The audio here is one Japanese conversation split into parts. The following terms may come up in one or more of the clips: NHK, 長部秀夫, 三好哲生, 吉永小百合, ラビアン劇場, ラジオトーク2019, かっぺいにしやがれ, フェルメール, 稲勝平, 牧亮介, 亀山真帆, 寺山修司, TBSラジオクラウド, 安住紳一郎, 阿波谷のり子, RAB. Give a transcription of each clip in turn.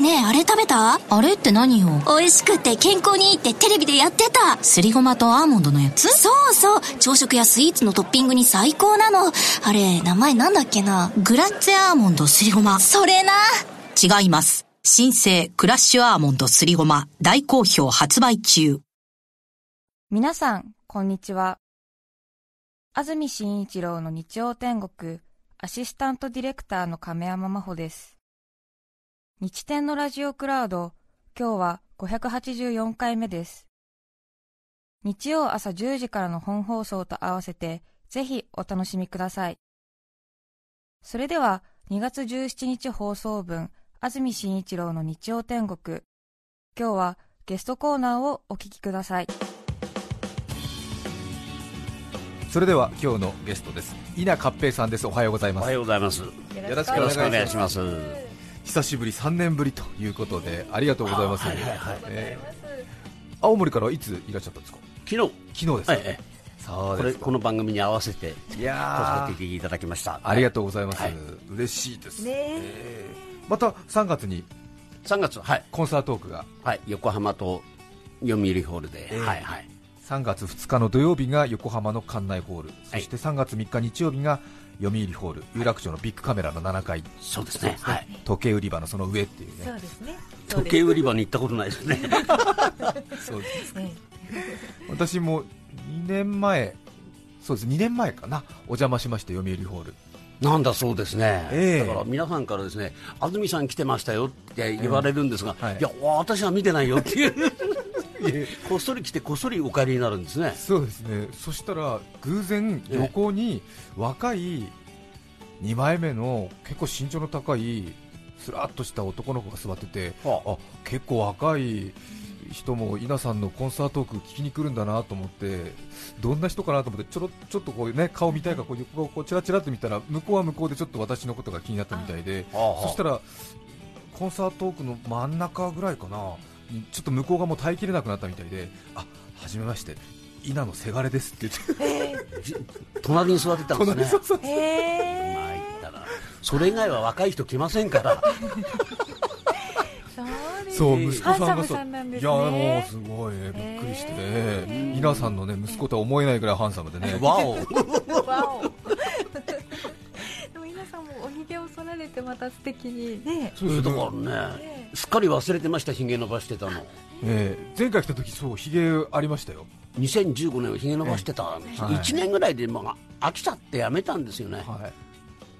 ねえ、あれ食べた？あれって何よ？美味しくて健康にいいってテレビでやってた。すりごまとアーモンドのやつ？そうそう、朝食やスイーツのトッピングに最高なの。あれ名前なんだっけな。グラッツェアーモンドすりごま。それな。違います。新生クラッシュアーモンドすりごま、大好評発売中。皆さんこんにちは。安住紳一郎の日曜天国、アシスタントディレクターの亀山真帆です。日天のラジオクラウド、今日は584回目です。日曜朝10時からの本放送と合わせてぜひお楽しみください。それでは2月17日放送分、安住紳一郎の日曜天国、今日はゲストコーナーをお聞きください。それでは今日のゲストです。稲勝平さんです。おはようございます。おはようございます。よろしくお願いします。久しぶり、3年ぶりということでありがとうございます。青森からいついらっしゃったんですか？昨日です、はい、そうです。この番組に合わせて届けていただきました。ありがとうございます、はい、嬉しいですね。また3月、はい、コンサートークが、はい、横浜と読売ホールで、はいはい、3月2日の土曜日が横浜の館内ホール、そして3月3日日曜日が読売ホール、有楽町のビッグカメラの7階。そうですね、はい、時計売り場のその上っていうね。そうですね、時計売り場に行ったことないですね。そうですね。私も2年前かな、お邪魔しまして、読売ホールなんだそうですね、だから皆さんからですね、安住さん来てましたよって言われるんですが、はい、いや私は見てないよっていうこっそり来てこっそりお帰りになるんですね。そうですね。そしたら偶然横に若い2枚目の結構身長の高いスラッとした男の子が座ってて、あ、結構若い人も稲さんのコンサートーク聞きに来るんだなと思って、どんな人かなと思ってちょっとこうね、顔見たいからこう横をチラチラって見たら、向こうは向こうでちょっと私のことが気になったみたいで、そしたらコンサートークの真ん中ぐらいかな、ちょっと向こうがもう耐えきれなくなったみたいで、あ、はじめまして、稲のせがれですって言って、隣に座ってたんですね。そう、まあ言ったらそれ以外は若い人来ませんから。そう、息子さんがそう、ね、いやもうすごいね、びっくりしてね、稲さんのね息子とは思えないぐらいハンサムでね、ワオ。剃られてまた素敵にね。そういうところね、すっかり忘れてました、ひげ伸ばしてたの。前回来た時そうひげありましたよ。2015年はひげ伸ばしてた、1年ぐらいで、まあ、飽きちゃってやめたんですよね、は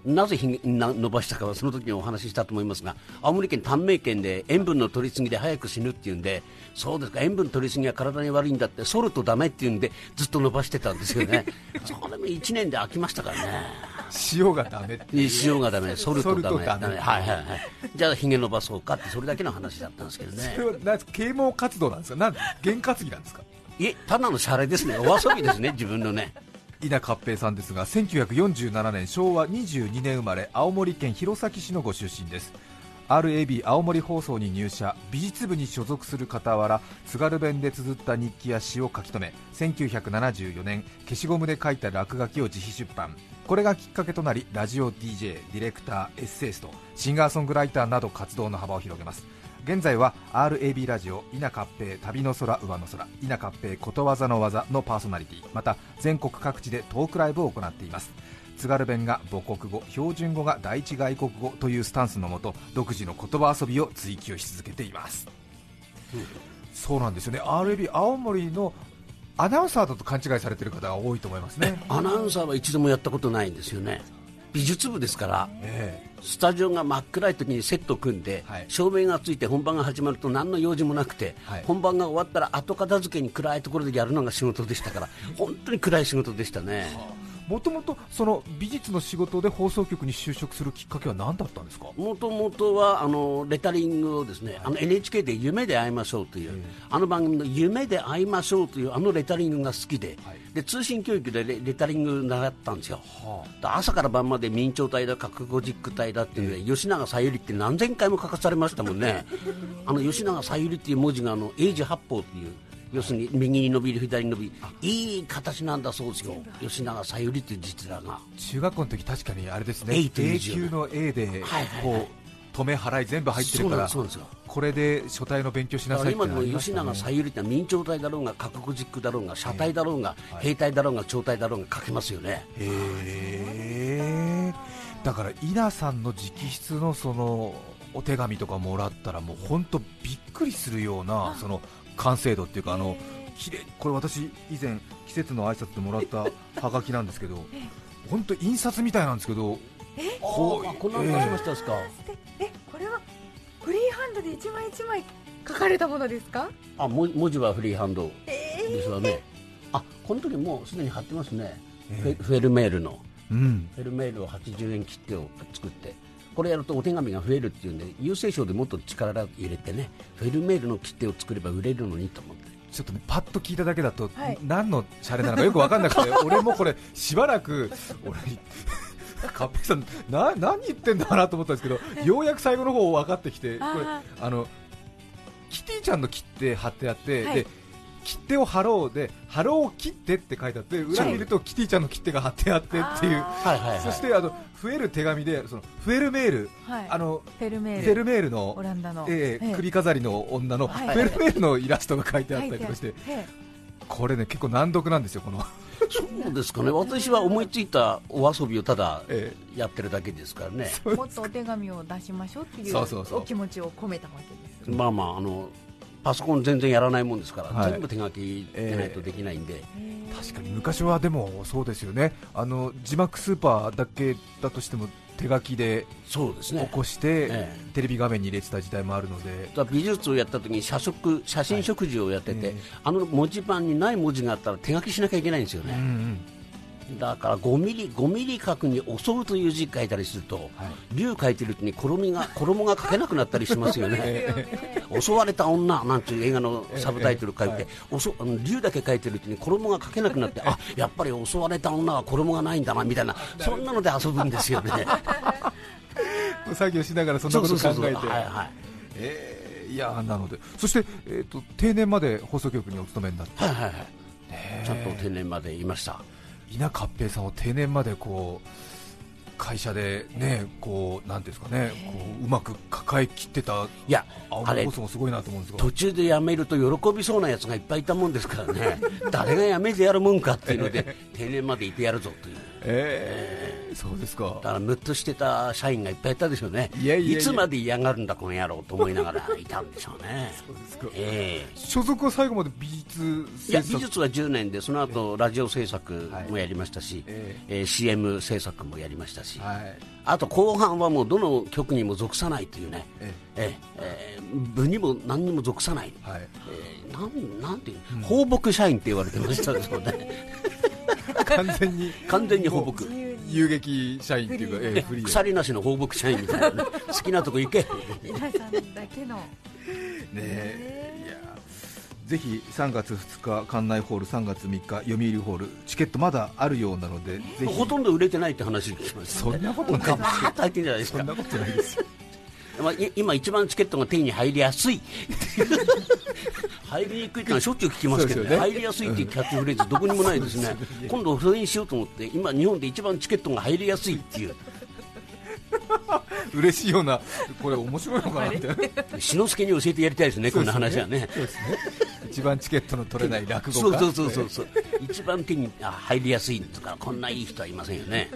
い、なぜひげ伸ばしたかはその時にお話ししたと思いますが、青森県短命県で塩分の取りすぎで早く死ぬっていうんで、そうですか、塩分取りすぎは体に悪いんだって剃るとダメっていうんでずっと伸ばしてたんですよね。それも1年で飽きましたからね。塩がダメっていう、塩がダメ、ソルトダメ、じゃあひげ伸ばそうかって、それだけの話だったんですけどね。それはなんか啓蒙活動なんですか、なん験担ぎなんですか。いえ、ただの謝礼ですね、お遊びですね。自分のね、稲勝平さんですが、1947年昭和22年生まれ、青森県弘前市のご出身です。 RAB 青森放送に入社、美術部に所属する傍ら津軽弁で綴った日記や詩を書き留め、1974年消しゴムで書いた落書きを自費出版。これがきっかけとなり、ラジオ DJ、ディレクター、エッセイスト、シンガーソングライターなど活動の幅を広げます。現在は RAB ラジオ稲勝平旅の空上の空、稲勝平ことわざの技のパーソナリティ、また全国各地でトークライブを行っています。津軽弁が母国語、標準語が第一外国語というスタンスのもと、独自の言葉遊びを追求し続けています、そうなんですよね。 RAB 青森のアナウンサーだと勘違いされている方が多いと思いますね。アナウンサーは一度もやったことないんですよね。美術部ですから、スタジオが真っ暗い時にセットを組んで、照明がついて本番が始まると何の用事もなくて、本番が終わったら後片付けに暗いところでやるのが仕事でしたから、本当に暗い仕事でしたね。もともとその美術の仕事で放送局に就職するきっかけは何だったんですか？もともとはレタリングをですね、NHK で夢で会いましょうという、あの番組の夢で会いましょうというあのレタリングが好きで、で通信教育で レタリング習ったんですよ、朝から晩まで明朝体だ核ゴジック体だっていうので、吉永小百合って何千回も書かされましたもんね。吉永小百合っていう文字が英字八方という、要するに右に伸びる左に伸びる、いい形なんだそうですよ、吉永小百合という実らが。中学校の時確かにあれですね、A級の A でこう止め払い全部入ってるから、これで書体の勉強しなさいって、ね、今でも吉永小百合ってのは明朝体だろうが郭黒実句だろうが社体だろうが兵体だろうが朝体だろうが書けますよね。だから稲さんの直筆のそのお手紙とかもらったらもう本当びっくりするようなその完成度っていうか、あのきれい、これ私以前季節の挨拶でもらったはがきなんですけど本当印刷みたいなんですけど、こんなの出しましたですか。これはフリーハンドで一枚一枚書かれたものですか。あ、文字はフリーハンドですわね。あ、この時もうすでに貼ってますね、フェルメールの、フェルメールを80円切手を作って、これやるとお手紙が増えるっていうんで郵政省でもっと力入れてね、フェルメールの切手を作れば売れるのにと思って、ちょっとパッと聞いただけだと、はい、何のシャレなのかよく分かんなくて俺もこれしばらく俺カッペさん何言ってんだなと思ったんですけど、ようやく最後の方分かってきて、これあのキティちゃんの切手貼ってあって、はい、で切手を貼ろうで貼ろう切手って書いてあって、裏見るとキティちゃんの切手が貼ってあってっていう、そしてあの増える手紙でそのフェルメール、あのフェルメールのオランダの首飾りの女のフェルメールのイラストが書いてあったりとかして、これね結構難読なんですよこの。そうですかね、私は思いついたお遊びをただやってるだけですからね。もっとお手紙を出しましょうっていうお気持ちを込めたわけです。まあまあ、あのパソコン全然やらないもんですから、全部手書きでないとできないんで、確かに昔はでもそうですよね、あの字幕スーパーだけだとしても手書きで起こして、テレビ画面に入れてた時代もあるので、美術をやった時に写真食事をやってて、あの文字盤にない文字があったら手書きしなきゃいけないんですよね、だから5ミリ角に襲うという字書いたりすると、竜書いてるうちに衣が書けなくなったりしますよね襲われた女なんていう映画のサブタイトル書いて、竜だけ書いてるうちに衣が書けなくなってあ、やっぱり襲われた女は衣がないんだなみたいな、そんなので遊ぶんですよね作業しながらそんなこと考えて、いや、なのでそして、定年まで放送局にお勤めになって、ちゃんと定年までいました。稲勝平さんを定年までこう会社でね、こうなんですかね、こううまく抱えきってた、いやあれすごいなと思うんですが、途中で辞めると喜びそうなやつがいっぱいいたもんですからね誰が辞めてやるもんかっていうので定年までいてやるぞという、そうですか。だからムッとしてた社員がいっぱいいたでしょうね。いつまで嫌がるんだこの野郎と思いながらいたんでしょうねそうですか。所属は最後まで美術は10年で、その後ラジオ制作もやりましたし、CM 制作もやりましたし、あと後半はもうどの局にも属さないというね、部にも何にも属さない、なんていうの、放牧社員って言われてましたでしょうね完全に放牧遊撃社員っていうか、鎖なしの放牧社員みたいな、ね、好きなとこ行け皆さんだけの、いやぜひ3月2日館内ホール、3月3日読売ホール、チケットまだあるようなので、ぜひ。ほとんど売れてないって話しました、ね、そんなことないですよ今一番チケットが手に入りやすい入りにくいってのはしょっちゅう聞きますけど ね、入りやすいっていうキャッチフレーズどこにもないですね今度それにしようと思って、今日本で一番チケットが入りやすいっていう嬉しいような、これ面白いのかなみたいな志の輔に教えてやりたいですね、こんな話はね。そうですね、一番チケットの取れない落語家、そう一番手に入りやすいとか、こんないい人はいませんよね。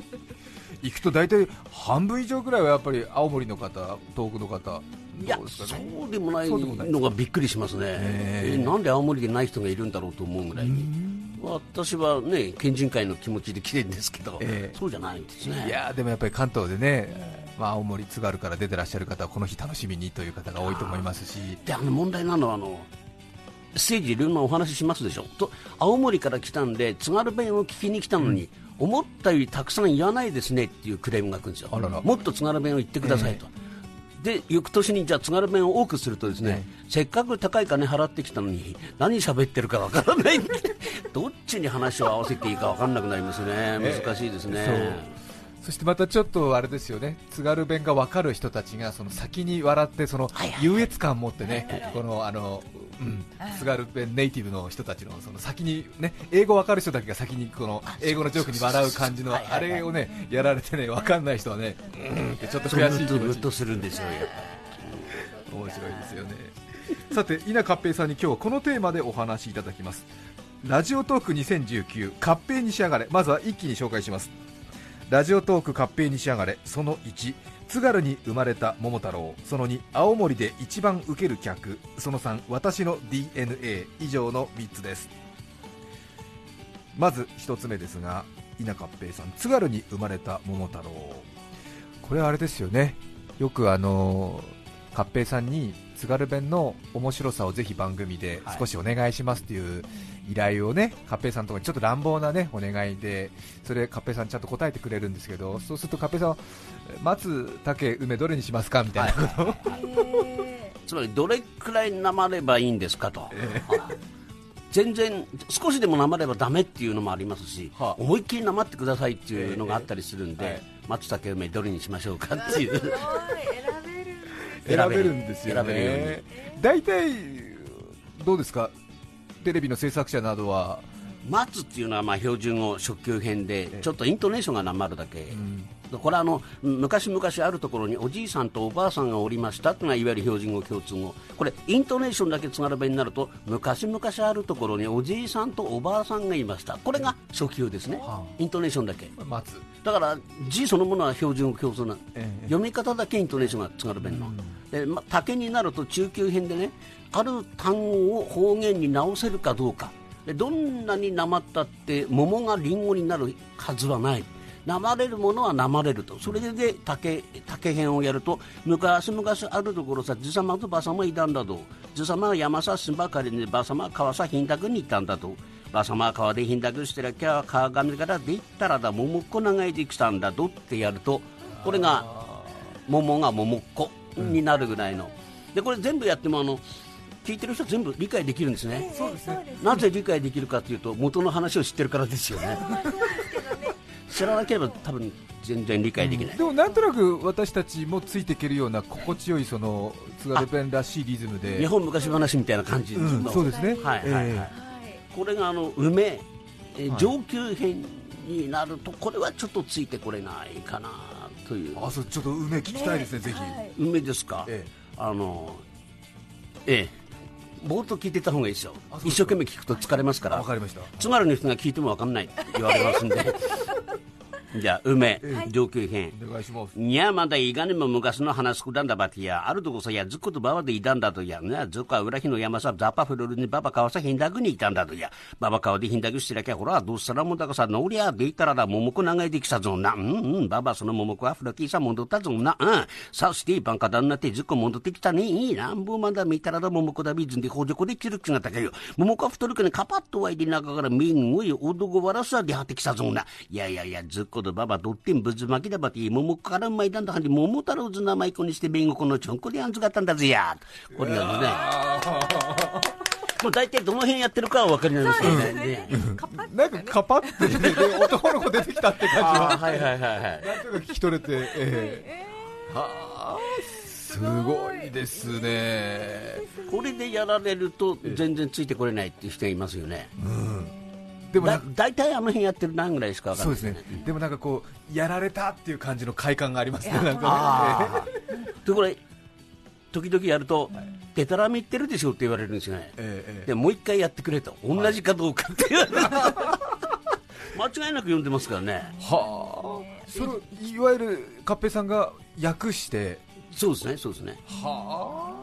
行くと大体半分以上くらいはやっぱり青森の方、東北の方、いやそうでもないのがびっくりしますね。なんで青森でない人がいるんだろうと思うぐらいに、私はね県人会の気持ちで来てるんですけど、そうじゃないんですね。いやでもやっぱり関東でね、青森津軽から出てらっしゃる方はこの日楽しみにという方が多いと思いますし、で問題なのはステージでいろんなお話しますでしょと、青森から来たんで津軽弁を聞きに来たのに、思ったよりたくさん言わないですねっていうクレームが来るんですよ。もっと津軽弁を言ってくださいと、で翌年にじゃあ津軽弁を多くするとですね、せっかく高い金払ってきたのに何喋ってるかわからないどっちに話を合わせていいかわからなくなりますね、難しいですね。 そしてまたちょっとあれですよね、津軽弁がわかる人たちがその先に笑って、その優越感を持ってね、この津軽弁ネイティブの人たちのその先にね、英語わかる人だけが先にこの英語のジョークに笑う感じのあれをねやられてね、わかんない人はねってちょっと悔しい気持ち、ずっとするんでしょうよ。面白いですよね。さて稲勝平さんに今日はこのテーマでお話しいただきます。ラジオトーク2019勝平に仕上がれ。まずは一気に紹介します。ラジオトーク勝平に仕上がれ、その1、津軽に生まれた桃太郎、その2、青森で一番ウケる客、その3、私の DNA、 以上の3つです。まず1つ目ですが、稲勝平さん、津軽に生まれた桃太郎、これはあれですよね、よく勝平さんに津軽弁の面白さをぜひ番組で少しお願いしますという依頼をね、勝平さんのところにちょっと乱暴なねお願いで、それ勝平さんちゃんと答えてくれるんですけど、そうすると勝平さんは松、竹、梅どれにしますかみたいなこと、つまりどれくらいなまればいいんですかと、全然少しでもなまればダメっていうのもありますし、思いっきりなまってくださいっていうのがあったりするんで、松、竹、梅どれにしましょうかっていう。選べるんですよね。大体どうですか、テレビの制作者などは松っていうのはまあ標準語初級編でちょっとイントネーションがなまるだけ、これは昔々あるところにおじいさんとおばあさんがおりましたっていうのがいわゆる標準語共通語、これイントネーションだけ津軽弁になると昔々あるところにおじいさんとおばあさんがいました、これが初級ですね、イントネーションだけ松だから字そのものは標準語共通な、読み方だけイントネーションが津軽弁の、竹になると中級編でね、ある単語を方言に直せるかどうかで、どんなになまったって桃がリンゴになるはずはない、なまれるものはなまれると、それで竹編をやると昔々あるところさ、じさまとばさまいたんだと、じさまは山さすばかりでばさまは川さひんたくに行ったんだと、ばさまは川でひんたくしてらきゃ川上からでいったらだ桃っこ長いできたんだとってやると、これが桃が桃っこになるぐらいの、でこれ全部やっても聞いてる人全部理解できるんですね。そうですね。なぜ理解できるかというと元の話を知ってるからですよね。知らなければ多分全然理解できない、でもなんとなく私たちもついていけるような心地よいその津軽弁らしいリズムで、日本昔話みたいな感じの、そうですね、これが梅、上級編になるとこれはちょっとついてこれないかなという。あ、そうちょっと梅聞きたいですね、ぜひ。梅ですか、ぼーっと聞いてた方がいいですよ。一生懸命聞くと疲れますから。わかりました。津軽の人が聞いてもわかんないって言われますんで。じゃあ梅、上級編。お願いします。にゃまだいがねも昔の話くだんだばてや、あるとこさやずっことばばでいたんだとや、ずっこは裏日の山さざっぱふるるにばばかわさひんだくにいたんだとや、ばばかわでひんだくしてらきゃほらどうしたらもんだかさのりゃでいたらだももこ長いできたぞな、ばばそのももこはふらきさ戻ったぞな、さしてばんかだんなってずっこ戻ってきたね、いいなんぼまだ見たらだももこだびずんでほじこできるくなったけよ、ももこは太るけにかぱっとわいで中からみんごいおどごわらさではってきたぞな、いやいやいやずっこババドッテンぶずまきだばて桃からうまいだんだはんで桃太郎ずなまいこにして弁護このちょんこりあんずがったんだぜや、これなんですね。もう大体どの辺やってるかは分かりますよね。なんかカパって男の子出てきたって感じはなんとか聞き取れて、はーすごいですね。これでやられると全然ついてこれないっていう人がいますよね。でも大体あの辺やってる何ぐらいしか分からないですね。そうですね。でもなんかこうやられたっていう感じの快感がありますね。なんかでこれ時々やるとでたらめ言ってるでしょって言われるんですよね、でもう一回やってくれと、同じかどうかって言われる、間違いなく読んでますからね。はあ、それいわゆる勝平さんが訳して。そうですね、そうですね。はあ、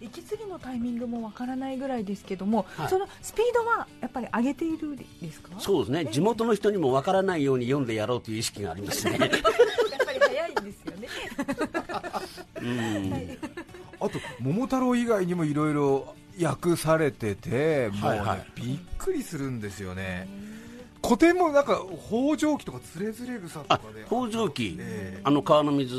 息継ぎのタイミングもわからないぐらいですけども、そのスピードはやっぱり上げているですか。そうですね、地元の人にもわからないように読んでやろうという意識がありますね。やっぱり早いんですよね。あと桃太郎以外にもいろいろ訳されてて、もうね、びっくりするんですよね。古典もなんか北条記とかつれづれ草とかで、ね、北条記、川の水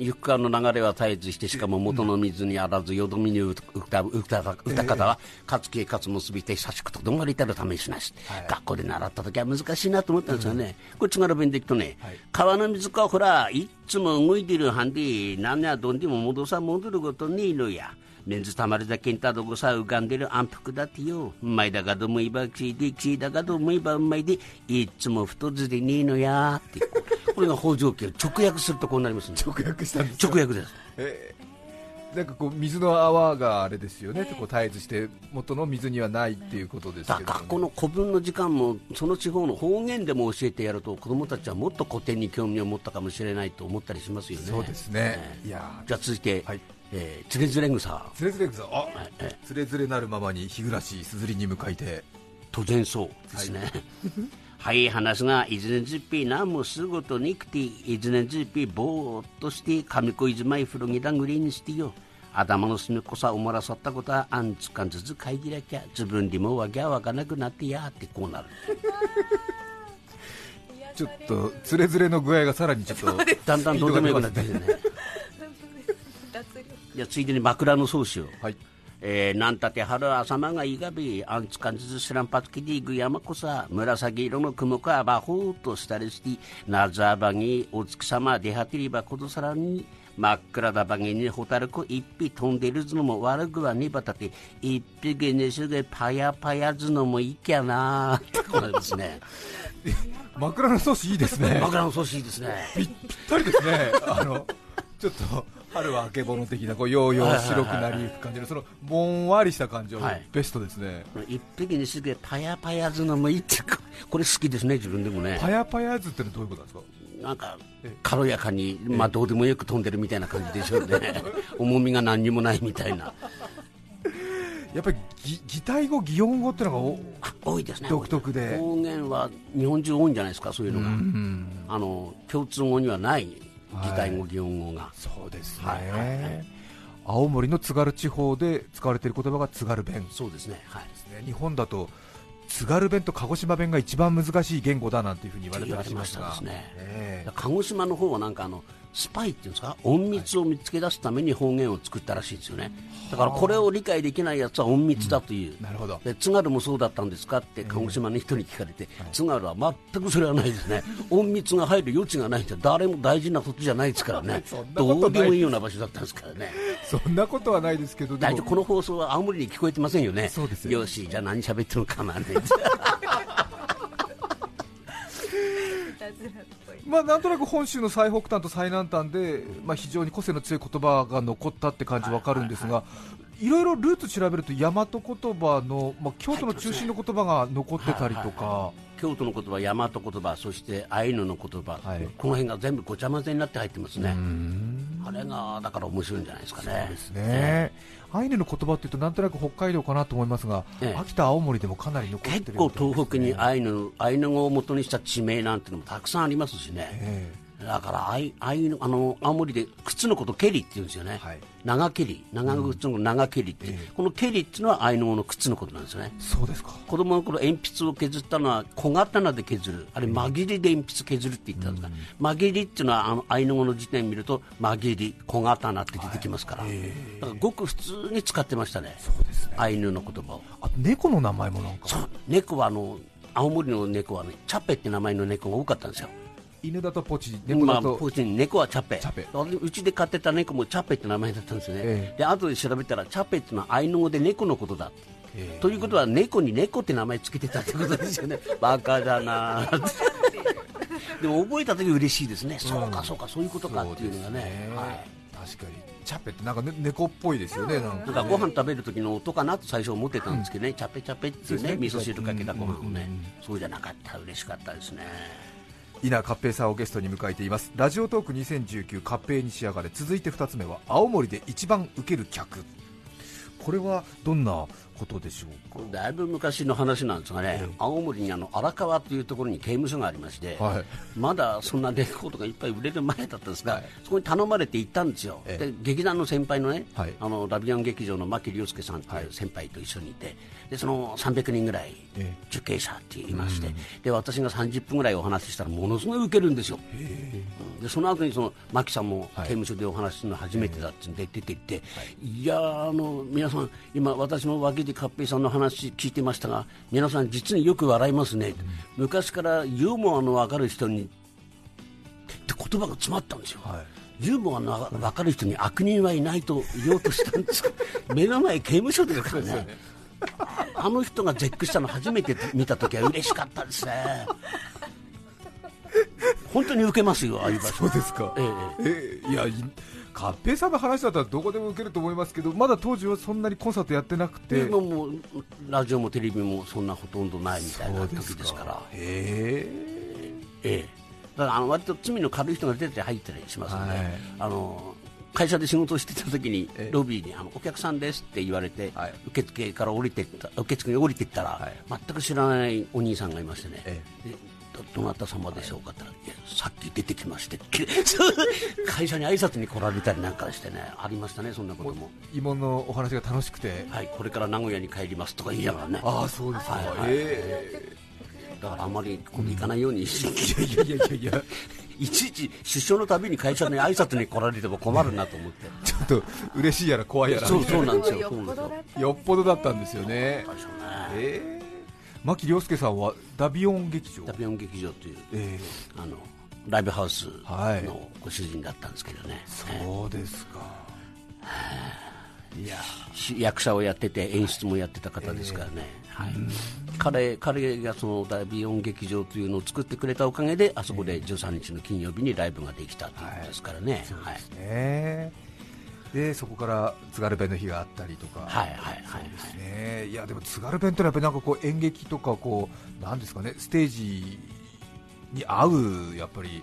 行く川の流れは絶えずしてしかも元の水にあらずよどみに歌方はかつけかつ結びて久しくとどんがりたるためしなし、はい、学校で習った時は難しいなと思ったんですよね、うん、これ津軽弁でいくとね、はい、川の水かほらいつも動いてるはんで何やどんでも戻ることねえのやメンズたまりだけんたどこさ浮かんでる暗服だってようまいだがどもいばきできだがどもいばうまいでいつも太ずでねえのやってこれが北条記を直訳するとこうなりますね。直訳したんですか。直訳です。なんかこう水の泡があれですよね、こう絶えずして元の水にはないっていうことですけど、ね、だからこの古文の時間もその地方の方言でも教えてやると子どもたちはもっと古典に興味を持ったかもしれないと思ったりしますよね。そうですね、いやじゃあ続いて、はい、つれづれ草つれづれ草、あ、つれづれなるままに日暮らしすずりに向かいてとぜんそうですね、はい、はい、話がいずれずっぴ何もすることにくていずれずっぴぼーっとして神子いずまいふろぎだんぐりにしてよ頭の隅こさおもらさったことはあんつかんずつかいぎらきゃ自分でもわぎゃわがなくなってやってこうなるちょっとつれづれの具合がさらにちょっとだんだんどうでもよくなってるねいやついでに枕草子を、はいなんたて春朝間がいがびあんつかんずつ知らんぱつきでいく山こさ紫色の雲かばほーっとしたりしてなざばにお月様出果てればことさらに真っ暗だばげにホタルコ一匹飛んでるずのも悪くはねばたて一匹ねすげパヤパヤずのもいきゃなってことですね枕草子いいですね。枕草子いいですね。ぴったりですねちょっと春はあけぼの的なこうようよう白くなりゆく感じのそのぼんわりした感じはベストですね、はい、一匹にすげパヤパヤズのもいいってこれ好きですね自分でもね。パヤパヤズってのはどういうことですか。なんか軽やかに、まあ、どうでもよく飛んでるみたいな感じでしょうね重みが何にもないみたいなやっぱり擬態語擬音語ってのが多いですね。独特で方言は日本中多いんじゃないですか。そういうのが共通語にはない擬態語、擬音語がそうですね、はいはい、青森の津軽地方で使われている言葉が津軽弁。そうですね、はい、日本だと津軽弁と鹿児島弁が一番難しい言語だなんていうふうに言われてらっしゃいましたですね、鹿児島の方はなんかスパイっていうんですか、隠密を見つけ出すために方言を作ったらしいですよね、はい、だからこれを理解できないやつは隠密だという、うん、なるほど。で津軽もそうだったんですかって鹿児島の人に聞かれて、津軽は全くそれはないですね、はい、隠密が入る余地がないんで誰も大事なことじゃないですからねどうでもいいような場所だったんですからねそんなことはないですけど、大体この放送は青森に聞こえてませんよね。そうですよ。よしじゃあ何喋ってるのかなねまあなんとなく本州の最北端と最南端で、まあ、非常に個性の強い言葉が残ったって感じわかるんですが、いろいろルーツ調べると大和言葉の、まあ、京都の中心の言葉が残ってたりとか、京都の言葉、大和言葉、そしてアイヌの言葉、はい、この辺が全部ごちゃ混ぜになって入ってますね。あれがだから面白いんじゃないですかね。そうですね、アイヌの言葉っていうとなんとなく北海道かなと思いますが、秋田、青森でもかなり残ってる、ね、結構東北にアイヌ語を元にした地名なんていうのもたくさんありますしね、だからアイヌ青森で靴のことケリっていうんですよね、はい、長ケリ、長靴の長ケリって、このケリっていうのはアイヌ語の靴のことなんですよね。そうですか。子供の頃鉛筆を削ったのは小刀で削る、あれまぎりで鉛筆削るって言ったんですが、まぎりっていうのはアイヌ語の辞典見るとまぎり、小刀って出てきますから、だからごく普通に使ってました ね。 そうですね、アイヌの言葉を。あと猫の名前もなんかそう、猫は青森の猫はね、チャペって名前の猫が多かったんですよ。犬だとポチ、猫だと、まあ、ポチ、猫はチャペ、うちで飼ってた猫もチャペって名前だったんですね、で後で調べたらチャペってのはアイヌ語で猫のことだって、ということは猫に猫って名前つけてたってことですよねバカだなでも覚えた時嬉しいですね、そうかそうかそういうことかっていうのが ね、はい、確かにチャペってなんか、ね、猫っぽいですよね。なんかご飯食べる時の音かなと最初思ってたんですけどね、チャペチャペっていうね、味噌汁かけたご飯をね、そうじゃなかった、嬉しかったですね。伊那勝平さんをゲストに迎えています。ラジオトーク2019、勝平に仕上がれ。続いて2つ目は、青森で一番ウケる客。これはどんなことでしょうか。だいぶ昔の話なんですがね、青森に荒川というところに刑務所がありまして、はい、まだそんなレコードがいっぱい売れる前だったんですが、はい、そこに頼まれて行ったんですよ。で劇団の先輩のね、はい、ラビアン劇場の牧亮介さんという先輩と一緒にいて、はい、でその300人ぐらい受刑者っていまして、で私が30分ぐらいお話ししたらものすごいウケるんですよ。でその後にその牧さんも刑務所でお話しするの初めてだって出て行って、はい、いや皆さん今私の脇でカッペイさんの話聞いてましたが皆さん実によく笑いますね、うん、昔からユーモアの分かる人にって言葉が詰まったんですよ、はい、ユーモアの分かる人に悪人はいないと言おうとしたんですが目の前刑務所でだからねあの人が絶句したの初めて見たときは嬉しかったですね本当にウケますよああいう場所。そうですか、いやカッペイさんの話だったらどこでも受けると思いますけど、まだ当時はそんなにコンサートやってなくて、今もうラジオもテレビもそんなほとんどないみたいな時ですから。へえ。だから割と罪の軽い人が出て入ったりしますので、はい、会社で仕事をしてた時にロビーにお客さんですって言われて、はい、受付に降りていったら、はい、全く知らないお兄さんがいましてね、どなた様でしょうかって言ったら、さっき出てきまして会社に挨拶に来られたりなんかしてね、ありましたねそんなことも。芋のお話が楽しくて、はい、これから名古屋に帰りますとか言いながらね。ああそうですか、はいはい、だからあんまりここに行かないように、いやいちいち出張のたびに会社に挨拶に来られても困るなと思ってちょっと嬉しいやら怖いやらそうなんですよ。よっぽどだったんですよね。牧亮介さんはダビオン劇場という、ライブハウスのご主人だったんですけどね、はい、そうですか、いや役者をやってて演出もやってた方ですからね、はい、彼がそのダビオン劇場というのを作ってくれたおかげであそこで13日の金曜日にライブができたということですからね、はい、そうですね、はい、でそこから津軽弁の日があったりとか、はいはいはい、そうですね。いやでも津軽弁ってやっぱりなんかこう演劇とかこうなんですかね、ステージに合う、やっぱり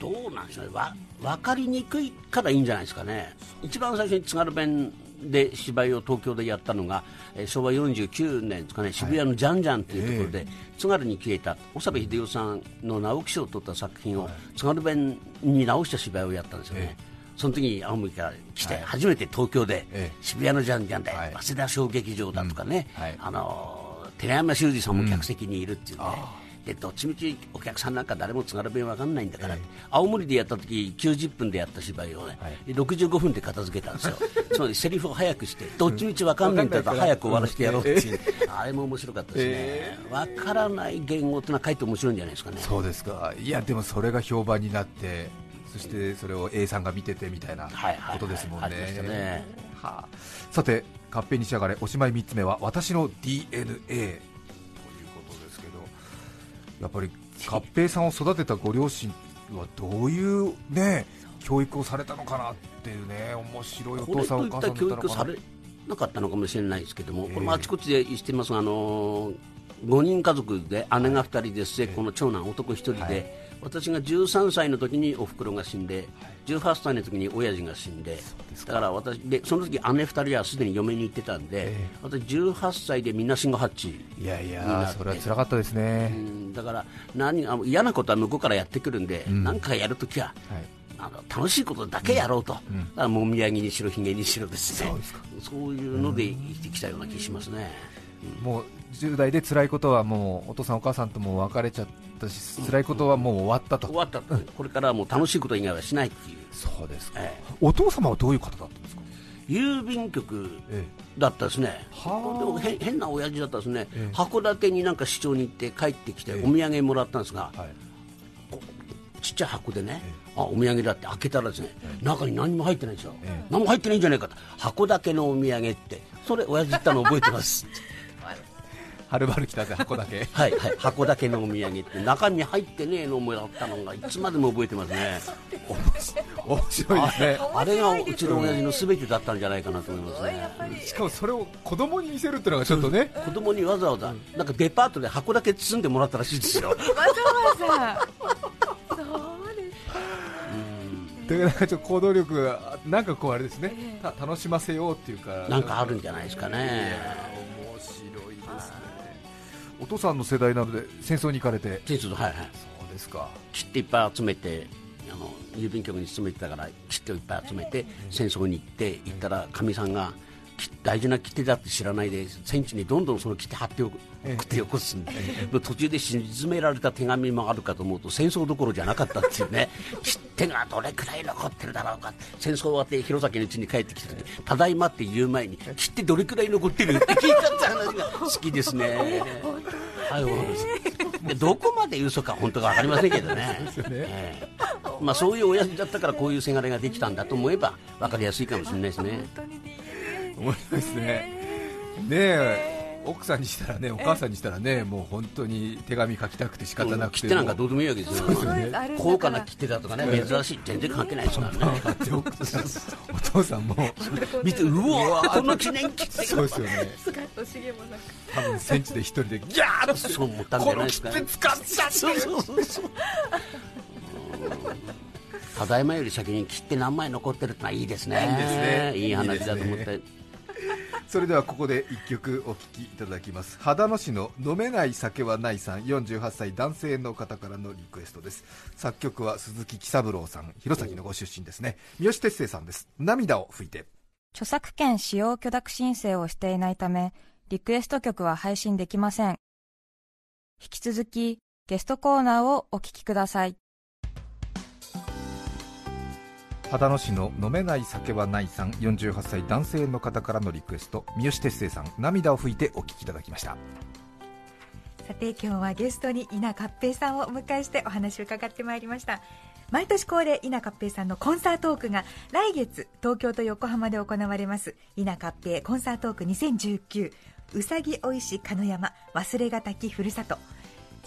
どうなんでしょうね、分かりにくいからいいんじゃないですかね。一番最初に津軽弁で芝居を東京でやったのが昭和49年ですかね、渋谷のジャンジャンというところで津軽に消えた長部秀夫さんの直木賞を取った作品を津軽弁に直した芝居をやったんですよね、その時に青森から来て初めて東京で渋谷のジャンジャンで早稲田小劇場だとかね、寺山修司さんも客席にいるっていうね、でどっちみちお客さんなんか誰も津軽弁わかんないんだから、青森でやった時90分でやった芝居をね、65分で片付けたんですよつまりセリフを早くしてどっちみちわかんないんだったら早く終わらせてやろうっていう、あれも面白かったですね、わからない言語ってのはかえって面白いんじゃないですかね。そうですか。いやでもそれが評判になって、そしてそれを A さんが見ててみたいなことですもんね。さてカッペイにしやがれ、おしまい3つ目は私の DNA ということですけど、やっぱりカッペイさんを育てたご両親はどういう、ね、教育をされたのかなっていうね、面白いお父さんお母さんだったのかな。これといった教育されなかったのかもしれないですけども、これもあちこちで言ってますが、5人家族で姉が2人で末っ子の長男男1人で、私が13歳の時におふくろが死んで、18歳の時に親父が死んで、だから私でその時姉2人はすでに嫁に行ってたんで、私18歳でみんな新語発注。いやいやそれは辛かったですね。だから嫌なことは向こうからやってくるんで、何かやるときは、楽しいことだけやろうと、だからもみあげにしろひげにしろですね、そういうので生きてきたような気がしますね。もう10代で辛いことはもうお父さんお母さんとも別れちゃったし、辛いことはもう終わったと、これからはもう楽しいこと以外はしないっていう。そうですか、お父様はどういう方だったんですか。郵便局だったですね、変な親父だったですね、函館になんか出張に行って帰ってきてお土産もらったんですが、ちっちゃい箱でね、お土産だって開けたらですね、中に何も入ってないんですよ、何も入ってないんじゃないかと、函館のお土産って、それ親父言ったの覚えてますはるばる来たぜ箱だけはい、はい、箱だけのお土産って、中身入ってねえのもらったのがいつまでも覚えてますね面白いですね。あれがうちの親父のすべてだったんじゃないかなと思いますね、しかもそれを子供に見せるっていうのがちょっとね、子供にわざわざなんかデパートで箱だけ包んでもらったらしいですよわざわざそうですというか、ちょっと行動力なんかこうあれですね、楽しませようっていうかなんかあるんじゃないですかね。面白いですね、はい、お父さんの世代なので戦争に行かれて、はいはい、そうですか。切っていっぱい集めて、郵便局に勤めてたから切手をいっぱい集めて戦争に行って、行ったらかみさんが大事な切手だって知らないで戦地にどんどんその切手貼って送ってよこすんで、途中で沈められた手紙もあるかと思うと戦争どころじゃなかったっていうね切手がどれくらい残ってるだろうか、戦争終わって弘前の家に帰ってきた時ただいまって言う前に切手どれくらい残ってるって聞いたって話が好きですねはい、どこまで嘘か本当か分かりませんけどねまあそういう親父だったからこういうせがれができたんだと思えば分かりやすいかもしれないですね。面白いですね。ねえ、奥さんにしたらね、お母さんにしたらね、もう本当に手紙書きたくて仕方なくて、切手なんかどうでもいいわけですよ。そうですね、高価な切手だとかね、珍しい全然関係ないですからね。お父さんも見て、うわこの記念切手、そうですよね。多分戦地で一人でギャーッと思ったんじゃないですかね。この切手使ったって。そう。ただいまより先に切って何枚残ってるってのはいいですね。いい話だと思って。それではここで1曲お聴きいただきます。秦野市の飲めない酒はないさん、48歳男性の方からのリクエストです。作曲は鈴木喜三郎さん、弘前のご出身ですね。三好哲生さんです。涙を拭いて。著作権使用許諾申請をしていないためリクエスト曲は配信できません。引き続きゲストコーナーをお聴きください。秦野市の飲めない酒はないさん、48歳男性の方からのリクエスト、三好哲生さん、涙を拭いてお聞きいただきました。さて今日はゲストに稲勝平さんをお迎えしてお話を伺ってまいりました。毎年恒例、稲勝平さんのコンサートークが来月東京と横浜で行われます。稲勝平コンサートーク2019、うさぎおいし鹿の山、忘れがたきふるさと。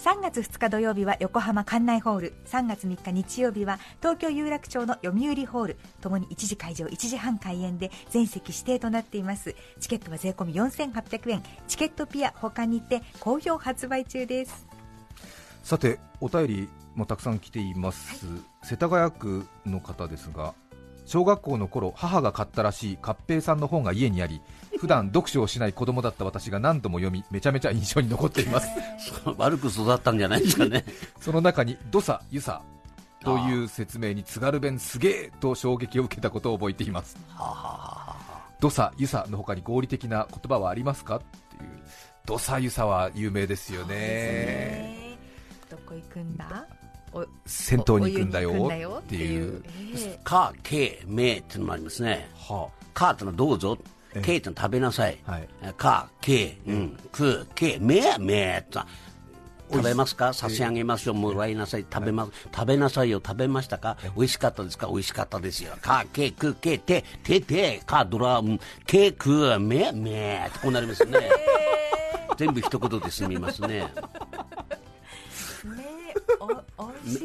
3月2日土曜日は横浜関内ホール、3月3日日曜日は東京有楽町の読売ホールともに1時会場1時半開演で全席指定となっています。チケットは税込み4800円、チケットピア他にて好評発売中です。さてお便りもたくさん来ています、はい、世田谷区の方ですが、小学校の頃母が買ったらしい勝平さんの本が家にあり、普段読書をしない子供だった私が何度も読み、めちゃめちゃ印象に残っています悪く育ったんじゃないですかねその中にドサユサという説明に津軽弁すげえと衝撃を受けたことを覚えています。ドサユサの他に合理的な言葉はありますかっていう。ドサユサは有名ですよね。どこ行くんだ、戦闘に行くんだよっていう。か、け、めっていうのもありますね。かってのはどうぞ、けってのは食べなさい。か、け、く、け、め、めって食べますか、差し上げますよ、もらいなさい、食べます、食べなさいよ、食べましたか、美味しかったですか、美味しかったですよ。か、け、く、け、て、て、て、か、ドラム、け、く、め、めってこうなりますね。全部一言で済みますね。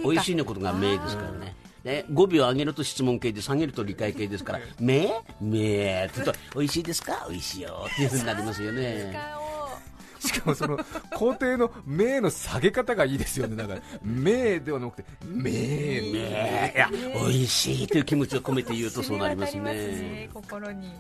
おいしいのことが名ですからね。で語尾を上げると質問形で、下げると理解形ですから名名って言うとおいしいですか、おいしいよっていうふうになりますよね。しかもその工程の名の下げ方がいいですよね。だから名ではなくて名名、いやおいしいという気持ちを込めて言うとそうなりますね。心に。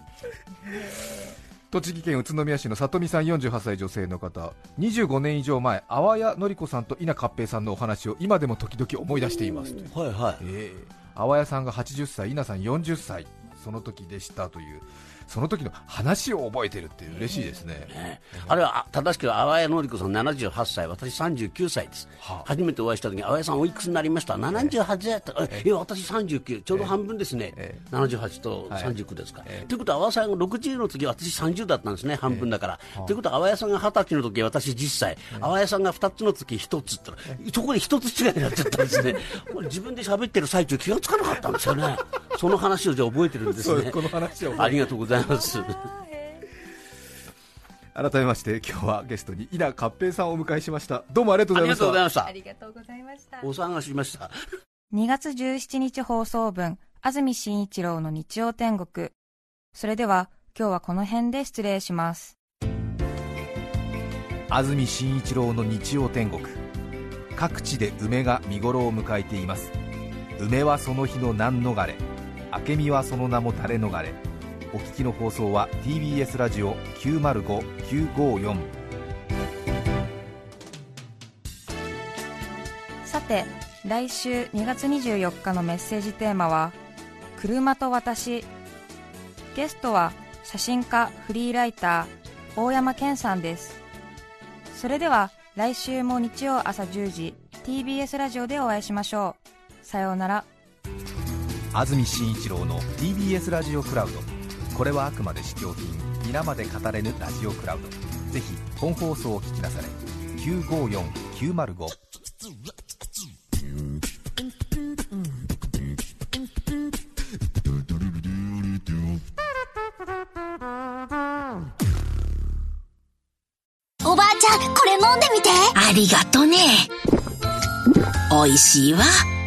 栃木県宇都宮市の里見さん、48歳女性の方、25年以上前、阿波谷のり子さんと稲勝平さんのお話を今でも時々思い出しています。はいはい、阿波谷さんが80歳、稲さん40歳、その時でしたという、その時の話を覚えてるって嬉しいですね。あれは正しくは阿波谷のり子さん78歳、私39歳です。初めてお会いした時に阿波谷さんおいくつになりました、78歳、私39、ちょうど半分ですね、78と39ですか、ということは阿波谷さんが60の時私30だったんですね、半分だから、ということは阿波谷さんが20歳の時私10歳、阿波谷さんが2つの時1つって、そこで1つ違いになっちゃったんですね自分で喋ってる最中気がつかなかったんですよねその話をじゃあ覚えてるんですね。この話をありがとうございます改めまして今日はゲストに稲勝平さんをお迎えしました。どうもありがとうございました。ありがとうございました。お騒がせしました。2月17日放送分、安住紳一郎の日曜天国。それでは今日はこの辺で失礼します。安住紳一郎の日曜天国、各地で梅が見頃を迎えています。梅はその日の難逃れ、明美はその名も垂れ逃れ。お聞きの放送は TBS ラジオ 905-954。 さて、来週2月24日のメッセージテーマは車と私。ゲストは写真家フリーライター大山健さんです。それでは来週も日曜朝10時 TBS ラジオでお会いしましょう。さようなら。安住紳一郎の TBS ラジオクラウド、これはあくまで試供品、皆まで語れぬラジオクラウド。ぜひ本放送を聞きなされ。 954-905。おばあちゃん、これ飲んでみて。ありがとね。おいしいわ。